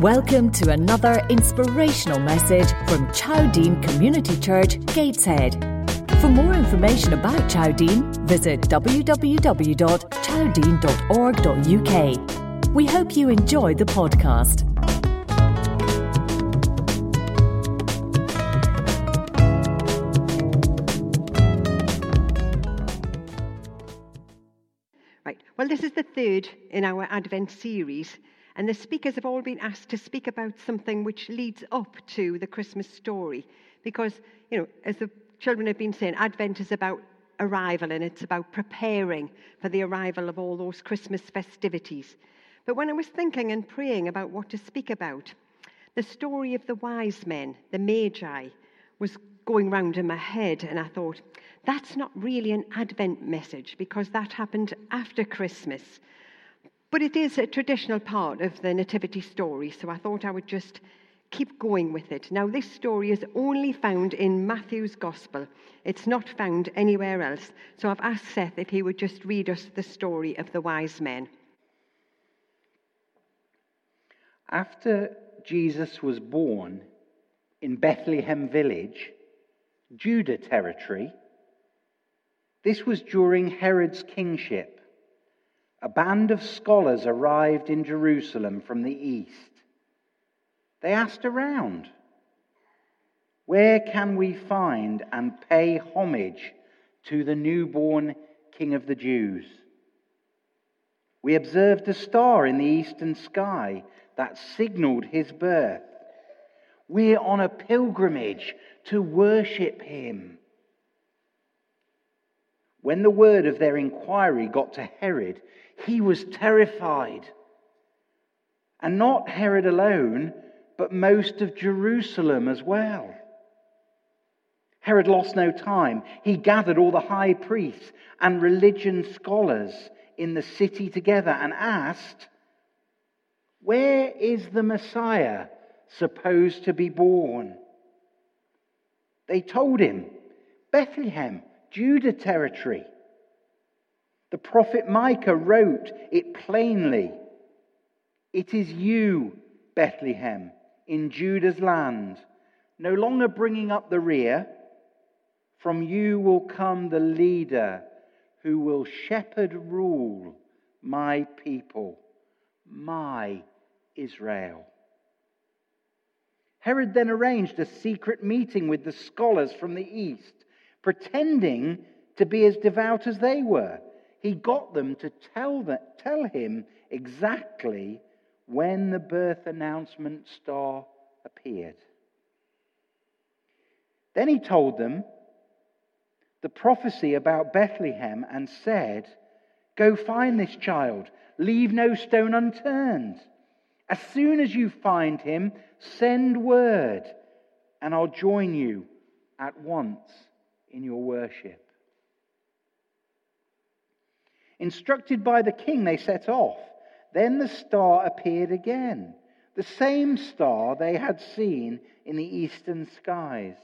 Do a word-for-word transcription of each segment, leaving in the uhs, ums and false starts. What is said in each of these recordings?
Welcome to another inspirational message from Chowdean Community Church, Gateshead. For more information about Chowdean, visit w w w dot chowdean dot org dot u k. We hope you enjoy the podcast. Well, this is the third in our Advent series, and the speakers have all been asked to speak about something which leads up to the Christmas story, because, you know, as the children have been saying, Advent is about arrival, and it's about preparing for the arrival of all those Christmas festivities. But when I was thinking and praying about what to speak about, the story of the wise men, the Magi, was going round in my head, and I thought, that's not really an Advent message because that happened after Christmas. But it is a traditional part of the Nativity story, so I thought I would just keep going with it. Now, this story is only found in Matthew's Gospel. It's not found anywhere else. So I've asked Seth if he would just read us the story of the wise men. After Jesus was born in Bethlehem village, Judah territory, this was during Herod's kingship. A band of scholars arrived in Jerusalem from the east. They asked around, "Where can we find and pay homage to the newborn King of the Jews? We observed a star in the eastern sky that signaled his birth. We're on a pilgrimage to worship him." When the word of their inquiry got to Herod, he was terrified. And not Herod alone, but most of Jerusalem as well. Herod lost no time. He gathered all the high priests and religion scholars in the city together and asked, "Where is the Messiah supposed to be born?" They told him, "Bethlehem, Judah territory. The prophet Micah wrote it plainly. It is you, Bethlehem, in Judah's land, no longer bringing up the rear. From you will come the leader who will shepherd rule my people, my Israel." Herod then arranged a secret meeting with the scholars from the east, pretending to be as devout as they were. He got them to tell that, tell him exactly when the birth announcement star appeared. Then he told them the prophecy about Bethlehem and said, "Go find this child, leave no stone unturned. As soon as you find him, send word, and I'll join you at once in your worship." Instructed by the king, they set off. Then the star appeared again, the same star they had seen in the eastern skies.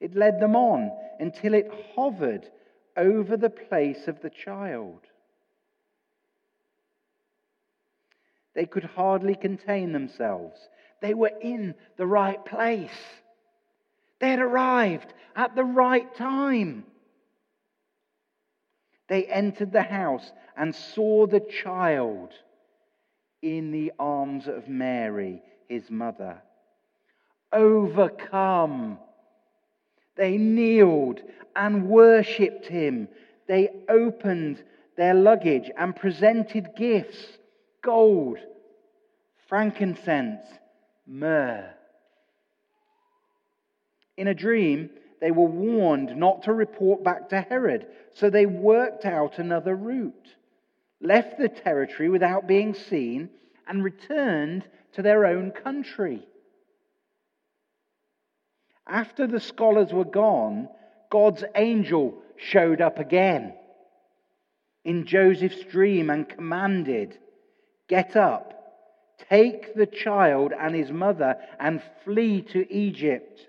It led them on until it hovered over the place of the child. They could hardly contain themselves. They were in the right place. They had arrived at the right time. They entered the house and saw the child in the arms of Mary, his mother. Overcome, they kneeled and worshipped him. They opened their luggage and presented gifts: gold, frankincense, myrrh. In a dream, they were warned not to report back to Herod, so they worked out another route, left the territory without being seen, and returned to their own country. After the scholars were gone, God's angel showed up again in Joseph's dream and commanded, "Get up, take the child and his mother and flee to Egypt.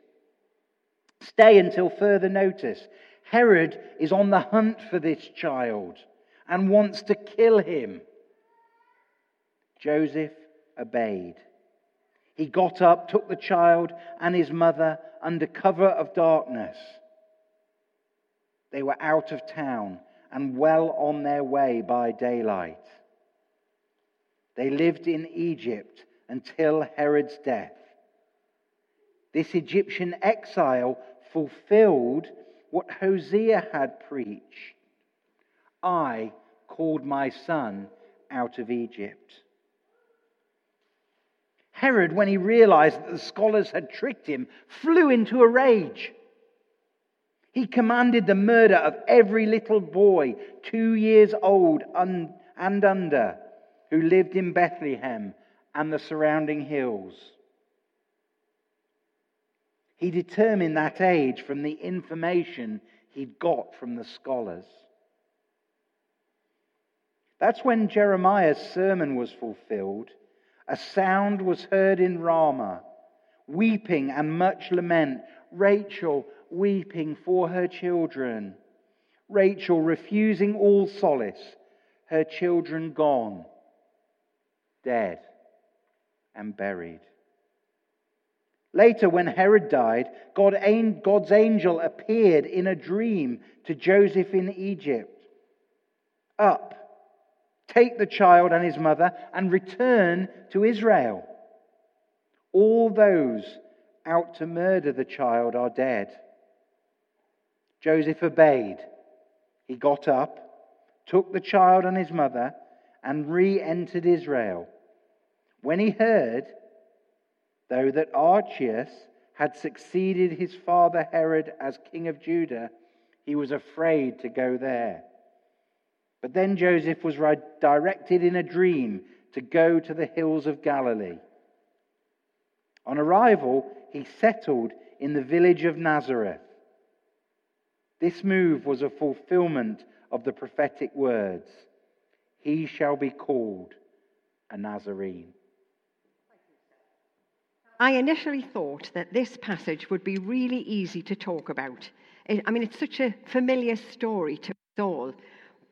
Stay until further notice. Herod is on the hunt for this child and wants to kill him." Joseph obeyed He got up, took the child and his mother under cover of darkness. They were out of town and well on their way by daylight. They lived in Egypt until Herod's death. This Egyptian exile fulfilled what Hosea had preached. I called my son out of Egypt. Herod, when he realized that the scholars had tricked him, flew into a rage. He commanded the murder of every little boy, two years old and under, who lived in Bethlehem and the surrounding hills. He determined that age from the information he'd got from the scholars. That's when Jeremiah's sermon was fulfilled. A sound was heard in Ramah, weeping and much lament. Rachel weeping for her children. Rachel refusing all solace. Her children gone, dead and buried. Later, when Herod died, God, God's angel appeared in a dream to Joseph in Egypt. Up, take the child and his mother and return to Israel. All those out to murder the child are dead. Joseph obeyed. He got up, took the child and his mother, and re-entered Israel. When he heard, though, that Archias had succeeded his father Herod as king of Judah, he was afraid to go there. But then Joseph was directed in a dream to go to the hills of Galilee. On arrival, he settled in the village of Nazareth. This move was a fulfillment of the prophetic words, "He shall be called a Nazarene." I initially thought that this passage would be really easy to talk about. I mean, it's such a familiar story to us all.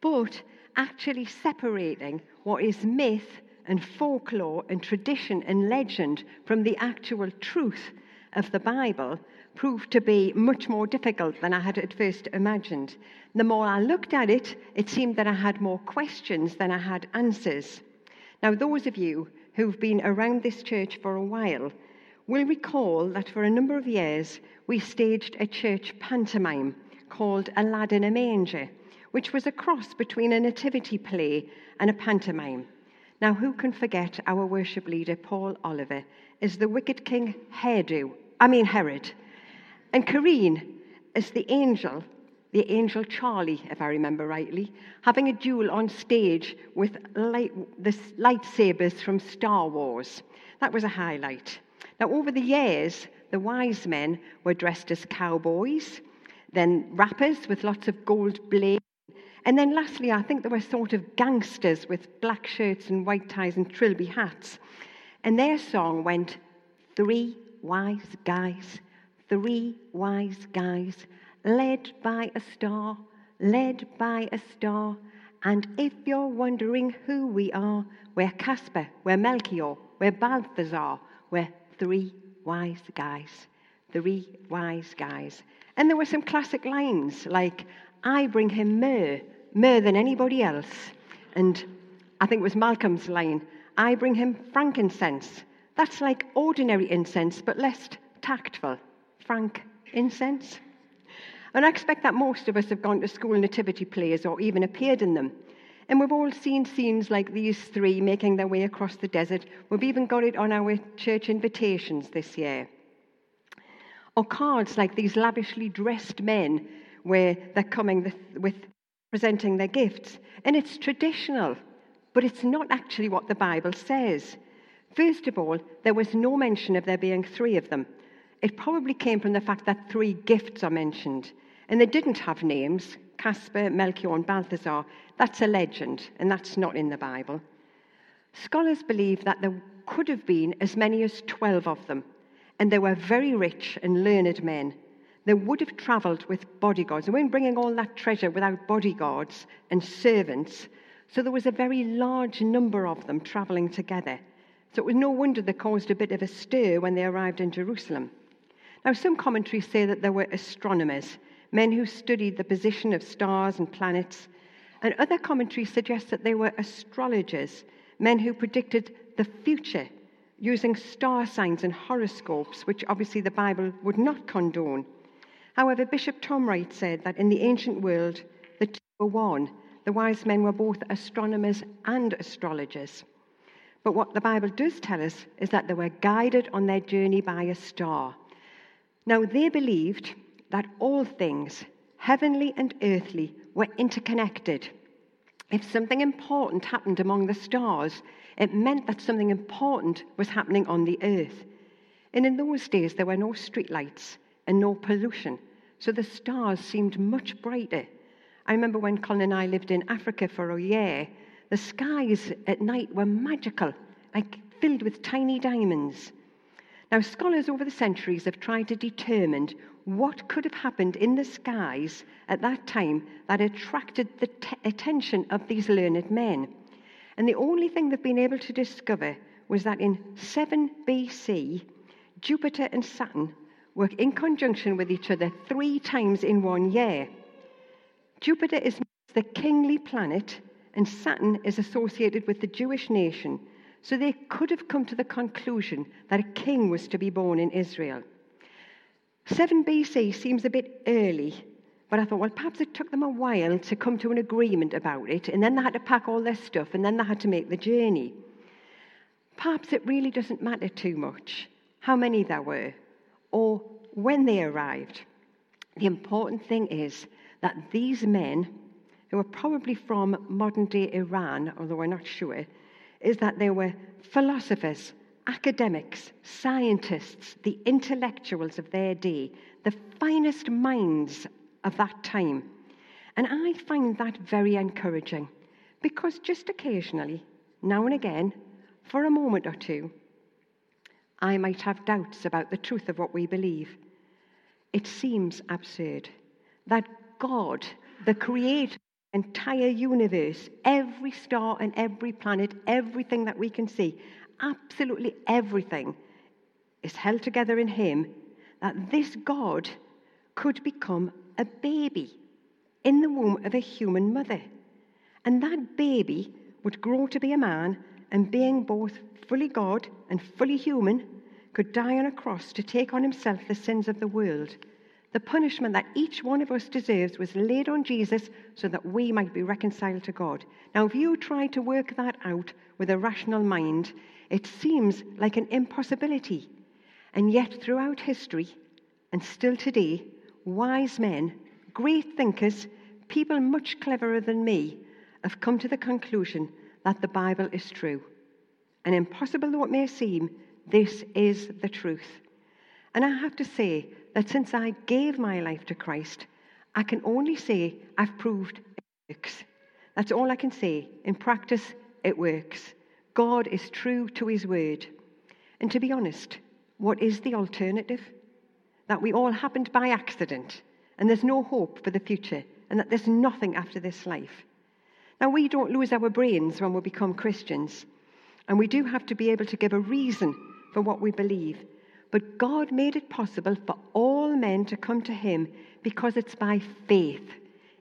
But actually separating what is myth and folklore and tradition and legend from the actual truth of the Bible proved to be much more difficult than I had at first imagined. The more I looked at it, it seemed that I had more questions than I had answers. Now, those of you who've been around this church for a while will recall that for a number of years we staged a church pantomime called Aladdin a Manger, which was a cross between a nativity play and a pantomime. Now, who can forget our worship leader, Paul Oliver, as the wicked king Herod, I mean Herod, and Corrine as the angel, the angel Charlie, if I remember rightly, having a duel on stage with light, the lightsabers from Star Wars. That was a highlight. Now, over the years, the wise men were dressed as cowboys, then rappers with lots of gold blades, and then lastly, I think there were sort of gangsters with black shirts and white ties and trilby hats. And their song went, "Three wise guys, three wise guys, led by a star, led by a star. And if you're wondering who we are, we're Casper, we're Melchior, we're Balthazar, we're three wise guys, three wise guys." And there were some classic lines like, "I bring him myrrh, myrrh than anybody else." And I think it was Malcolm's line, "I bring him frankincense. That's like ordinary incense, but less tactful. Frank incense." And I expect that most of us have gone to school nativity plays or even appeared in them. And we've all seen scenes like these three making their way across the desert. We've even got it on our church invitations this year. Or cards like these lavishly dressed men where they're coming with presenting their gifts. And it's traditional, but it's not actually what the Bible says. First of all, there was no mention of there being three of them. It probably came from the fact that three gifts are mentioned. And they didn't have names, Casper, Melchior and Balthazar. That's a legend, and that's not in the Bible. Scholars believe that there could have been as many as twelve of them. And they were very rich and learned men. They would have travelled with bodyguards. They weren't bringing all that treasure without bodyguards and servants. So there was a very large number of them travelling together. So it was no wonder they caused a bit of a stir when they arrived in Jerusalem. Now, some commentaries say that there were astronomers, men who studied the position of stars and planets, and other commentaries suggest that they were astrologers, men who predicted the future using star signs and horoscopes, which obviously the Bible would not condone. However, Bishop Tom Wright said that in the ancient world, the two were one. The wise men were both astronomers and astrologers. But what the Bible does tell us is that they were guided on their journey by a star. Now, they believed that all things, heavenly and earthly, were interconnected. If something important happened among the stars, it meant that something important was happening on the earth. And in those days, there were no streetlights and no pollution, so the stars seemed much brighter. I remember when Colin and I lived in Africa for a year, the skies at night were magical, like filled with tiny diamonds. Now, scholars over the centuries have tried to determine what could have happened in the skies at that time that attracted the t- attention of these learned men. And the only thing they've been able to discover was that in seven B C, Jupiter and Saturn were in conjunction with each other three times in one year. Jupiter is the kingly planet, and Saturn is associated with the Jewish nation, so they could have come to the conclusion that a king was to be born in Israel. seven B C seems a bit early, but I thought, well, perhaps it took them a while to come to an agreement about it, and then they had to pack all their stuff, and then they had to make the journey. Perhaps it really doesn't matter too much how many there were, or when they arrived. The important thing is that these men, who were probably from modern-day Iran, although we're not sure, is that they were philosophers, academics, scientists, the intellectuals of their day, the finest minds of that time. And I find that very encouraging, because just occasionally, now and again, for a moment or two, I might have doubts about the truth of what we believe. It seems absurd that God, the creator of the entire universe, every star and every planet, everything that we can see, absolutely everything is held together in him, that this God could become a baby in the womb of a human mother. And that baby would grow to be a man, and being both fully God and fully human, could die on a cross to take on himself the sins of the world. The punishment that each one of us deserves was laid on Jesus so that we might be reconciled to God. Now, if you try to work that out with a rational mind, it seems like an impossibility. And yet, throughout history, and still today, wise men, great thinkers, people much cleverer than me, have come to the conclusion that the Bible is true. And impossible though it may seem, this is the truth. And I have to say that since I gave my life to Christ, I can only say I've proved it works. That's all I can say. In practice, it works. God is true to his word. And to be honest, what is the alternative? That we all happened by accident, and there's no hope for the future, and that there's nothing after this life. Now, we don't lose our brains when we become Christians, and we do have to be able to give a reason for what we believe. But God made it possible for all men to come to him because it's by faith.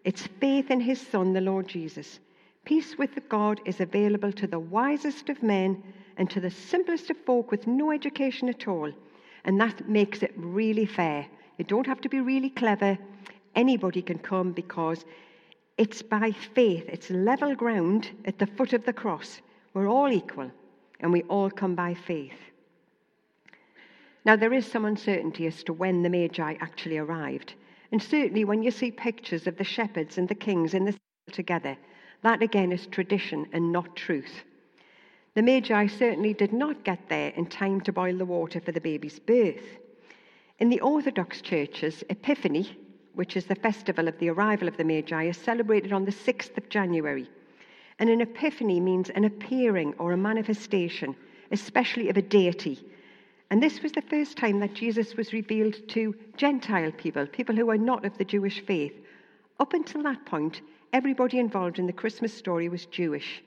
It's faith in his Son, the Lord Jesus. Peace with God is available to the wisest of men and to the simplest of folk with no education at all. And that makes it really fair. You don't have to be really clever. Anybody can come because it's by faith. It's level ground at the foot of the cross. We're all equal and we all come by faith. Now, there is some uncertainty as to when the Magi actually arrived. And certainly when you see pictures of the shepherds and the kings in the temple together, that again is tradition and not truth. The Magi certainly did not get there in time to boil the water for the baby's birth. In the Orthodox churches, Epiphany, which is the festival of the arrival of the Magi, is celebrated on the sixth of January. And an epiphany means an appearing or a manifestation, especially of a deity. And this was the first time that Jesus was revealed to Gentile people, people who were not of the Jewish faith. Up until that point, everybody involved in the Christmas story was Jewish.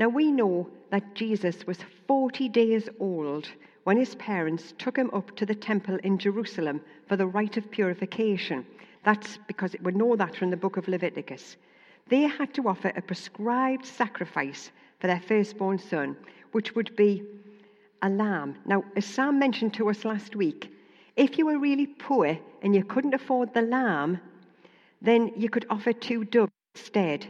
Now we know that Jesus was forty days old when his parents took him up to the temple in Jerusalem for the rite of purification. That's because we know that from the book of Leviticus. They had to offer a prescribed sacrifice for their firstborn son, which would be a lamb. Now, as Sam mentioned to us last week, if you were really poor and you couldn't afford the lamb, then you could offer two doves instead.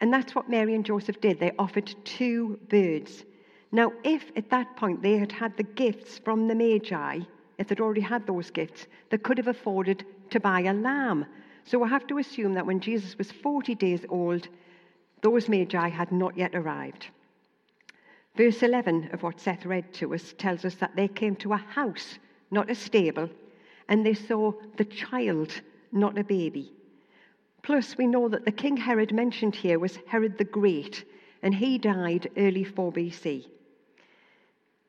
And that's what Mary and Joseph did. They offered two birds. Now, if at that point they had had the gifts from the Magi, if they'd already had those gifts, they could have afforded to buy a lamb. So we have to assume that when Jesus was forty days old, those Magi had not yet arrived. Verse eleven of what Seth read to us tells us that they came to a house, not a stable, and they saw the child, not a baby. Plus, we know that the King Herod mentioned here was Herod the Great, and he died early four B C.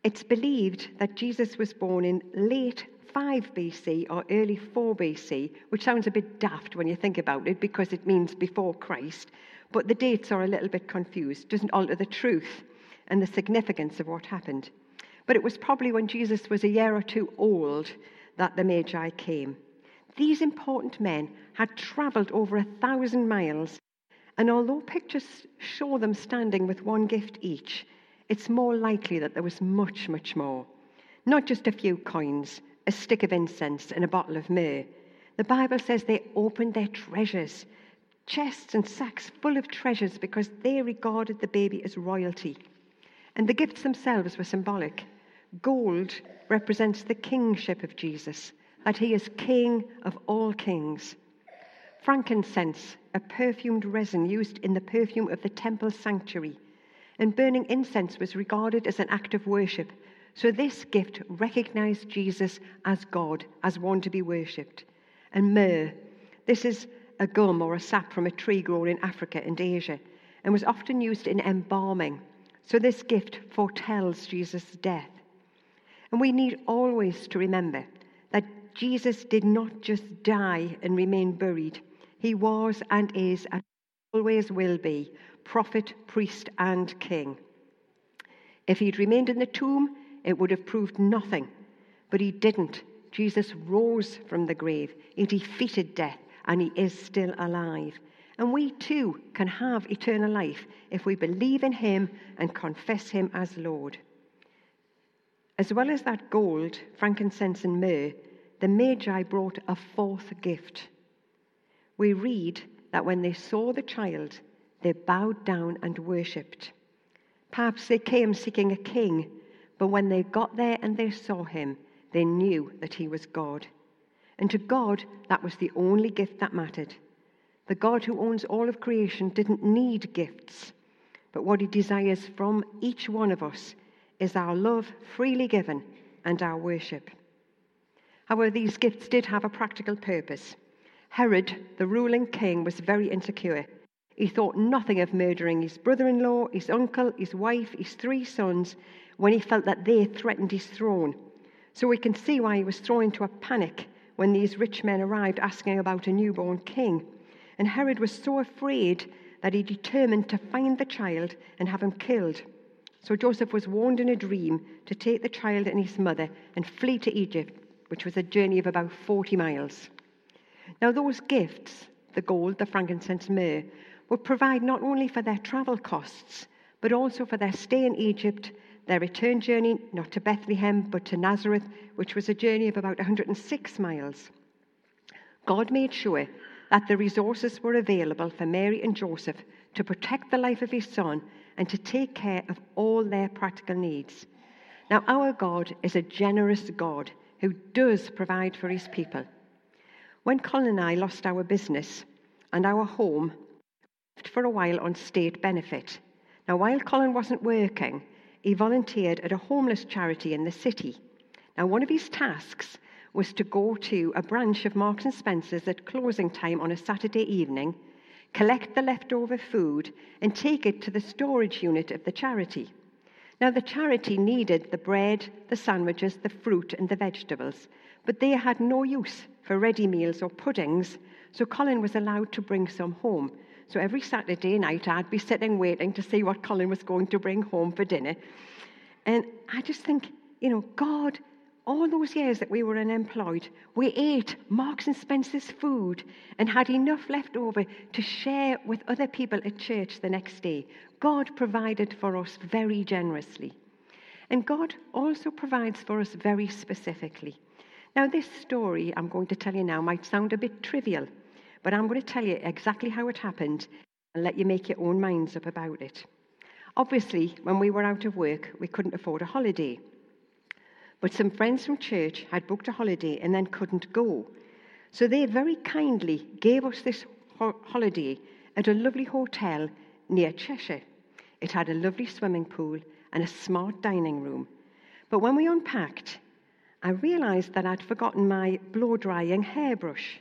It's believed that Jesus was born in late five B C or early four B C, which sounds a bit daft when you think about it because it means before Christ, but the dates are a little bit confused. Doesn't alter the truth and the significance of what happened. But it was probably when Jesus was a year or two old that the Magi came. These important men had traveled over a thousand miles, and although pictures show them standing with one gift each, it's more likely that there was much, much more. Not just a few coins, a stick of incense, and a bottle of myrrh. The Bible says they opened their treasures, chests and sacks full of treasures, because they regarded the baby as royalty. And the gifts themselves were symbolic. Gold represents the kingship of Jesus, that he is king of all kings. Frankincense, a perfumed resin used in the perfume of the temple sanctuary. And burning incense was regarded as an act of worship. So this gift recognized Jesus as God, as one to be worshipped. And myrrh, this is a gum or a sap from a tree grown in Africa and Asia, and was often used in embalming. So this gift foretells Jesus' death. And we need always to remember that Jesus did not just die and remain buried. He was and is and always will be prophet, priest, and king. If he'd remained in the tomb, it would have proved nothing. But he didn't. Jesus rose from the grave. He defeated death, and he is still alive. And we too can have eternal life if we believe in him and confess him as Lord. As well as that gold, frankincense and myrrh, the Magi brought a fourth gift. We read that when they saw the child, they bowed down and worshipped. Perhaps they came seeking a king, but when they got there and they saw him, they knew that he was God. And to God, that was the only gift that mattered. The God who owns all of creation didn't need gifts, but what he desires from each one of us is our love freely given and our worship. However, these gifts did have a practical purpose. Herod, the ruling king, was very insecure. He thought nothing of murdering his brother-in-law, his uncle, his wife, his three sons, when he felt that they threatened his throne. So we can see why he was thrown into a panic when these rich men arrived asking about a newborn king. And Herod was so afraid that he determined to find the child and have him killed. So Joseph was warned in a dream to take the child and his mother and flee to Egypt, which was a journey of about forty miles. Now those gifts, the gold, the frankincense, myrrh, would provide not only for their travel costs, but also for their stay in Egypt, their return journey, not to Bethlehem, but to Nazareth, which was a journey of about one hundred six miles. God made sure that the resources were available for Mary and Joseph to protect the life of his son and to take care of all their practical needs. Now, our God is a generous God who does provide for his people. When Colin and I lost our business and our home, we lived for a while on state benefit. Now, while Colin wasn't working, he volunteered at a homeless charity in the city. Now, one of his tasks was to go to a branch of Marks and Spencer's at closing time on a Saturday evening, collect the leftover food, and take it to the storage unit of the charity. Now, the charity needed the bread, the sandwiches, the fruit, and the vegetables, but they had no use for ready meals or puddings, so Colin was allowed to bring some home. So every Saturday night, I'd be sitting waiting to see what Colin was going to bring home for dinner. And I just think, you know, God, all those years that we were unemployed, we ate Marks and Spencer's food and had enough left over to share with other people at church the next day. God provided for us very generously. And God also provides for us very specifically. Now, this story I'm going to tell you now might sound a bit trivial, but I'm going to tell you exactly how it happened and let you make your own minds up about it. Obviously, when we were out of work, we couldn't afford a holiday. But some friends from church had booked a holiday and then couldn't go. So they very kindly gave us this ho- holiday at a lovely hotel near Cheshire. It had a lovely swimming pool and a smart dining room. But when we unpacked, I realized that I'd forgotten my blow-drying hairbrush.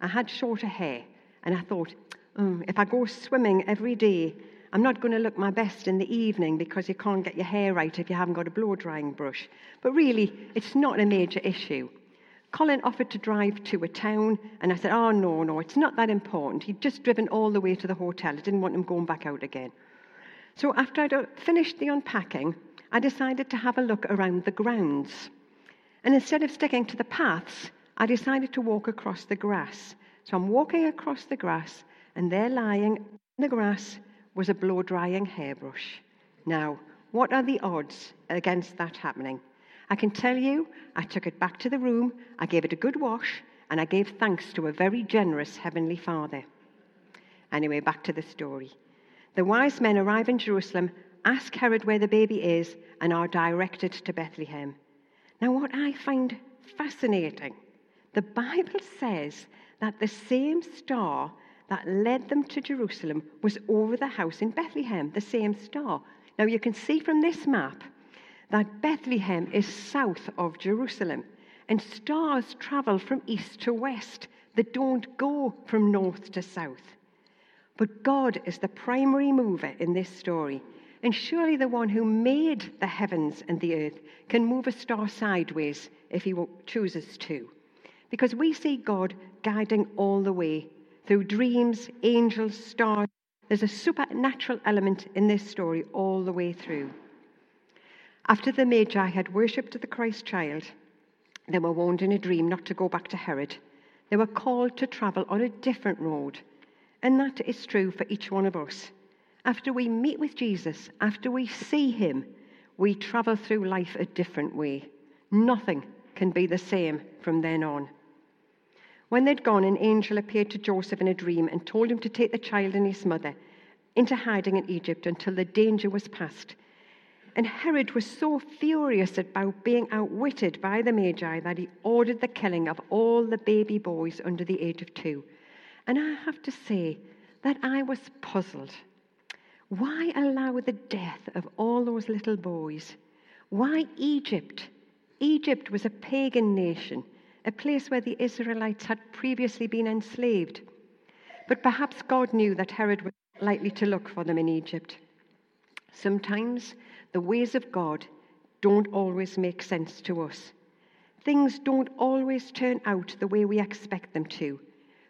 I had shorter hair, and I thought, mm, if I go swimming every day, I'm not going to look my best in the evening because you can't get your hair right if you haven't got a blow-drying brush. But really, it's not a major issue. Colin offered to drive to a town, and I said, oh, no, no, it's not that important. He'd just driven all the way to the hotel. I didn't want him going back out again. So after I'd finished the unpacking, I decided to have a look around the grounds. And instead of sticking to the paths, I decided to walk across the grass. So I'm walking across the grass, and there lying in the grass was a blow-drying hairbrush. Now, what are the odds against that happening? I can tell you, I took it back to the room, I gave it a good wash, and I gave thanks to a very generous Heavenly Father. Anyway, back to the story. The wise men arrive in Jerusalem, ask Herod where the baby is, and are directed to Bethlehem. Now, what I find fascinating, the Bible says that the same star that led them to Jerusalem was over the house in Bethlehem, the same star. Now, you can see from this map that Bethlehem is south of Jerusalem, and stars travel from east to west. They don't go from north to south. But God is the primary mover in this story, and surely the one who made the heavens and the earth can move a star sideways if he chooses to, because we see God guiding all the way through dreams, angels, stars. There's a supernatural element in this story all the way through. After the Magi had worshipped the Christ child, they were warned in a dream not to go back to Herod. They were called to travel on a different road. And that is true for each one of us. After we meet with Jesus, after we see him, we travel through life a different way. Nothing can be the same from then on. When they'd gone, an angel appeared to Joseph in a dream and told him to take the child and his mother into hiding in Egypt until the danger was past. And Herod was so furious about being outwitted by the Magi that he ordered the killing of all the baby boys under the age of two. And I have to say that I was puzzled. Why allow the death of all those little boys? Why Egypt? Egypt was a pagan nation, a place where the Israelites had previously been enslaved. But perhaps God knew that Herod was likely to look for them in Egypt. Sometimes the ways of God don't always make sense to us. Things don't always turn out the way we expect them to,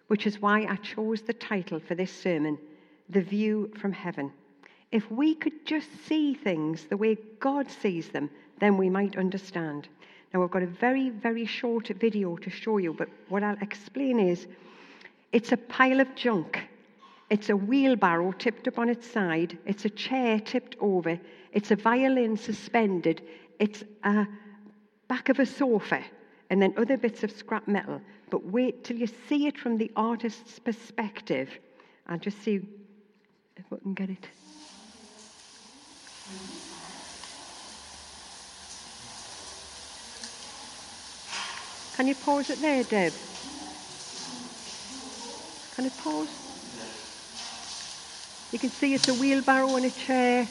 which is why I chose the title for this sermon, The View from Heaven. If we could just see things the way God sees them, then we might understand. Now, I've got a very, very short video to show you, but what I'll explain is it's a pile of junk. It's a wheelbarrow tipped up on its side. It's a chair tipped over. It's a violin suspended. It's a back of a sofa, and then other bits of scrap metal. But wait till you see it from the artist's perspective. I'll just see if we can get it. Can you pause it there, Deb? Can it pause? You can see it's a wheelbarrow and a chair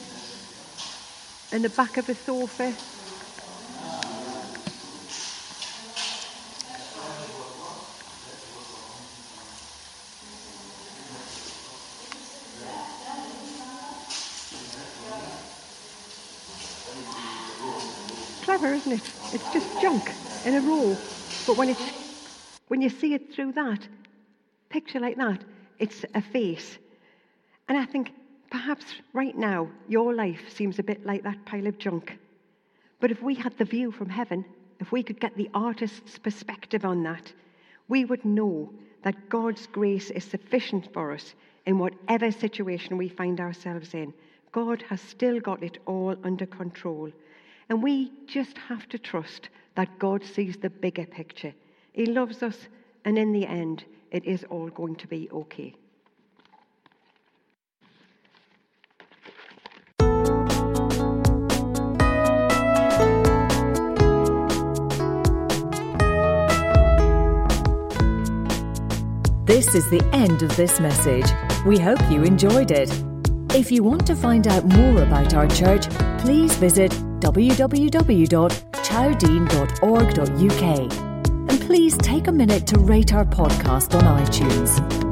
and the back of a sofa. Clever, isn't it? It's just junk in a row. But when it's, when you see it through that picture like that, it's a face. And I think perhaps right now your life seems a bit like that pile of junk. But if we had the view from heaven, if we could get the artist's perspective on that, we would know that God's grace is sufficient for us in whatever situation we find ourselves in. God has still got it all under control. And we just have to trust that God sees the bigger picture. He loves us, and in the end, it is all going to be okay. This is the end of this message. We hope you enjoyed it. If you want to find out more about our church, please visit w w w dot chowdean dot org dot u k. And please take a minute to rate our podcast on iTunes.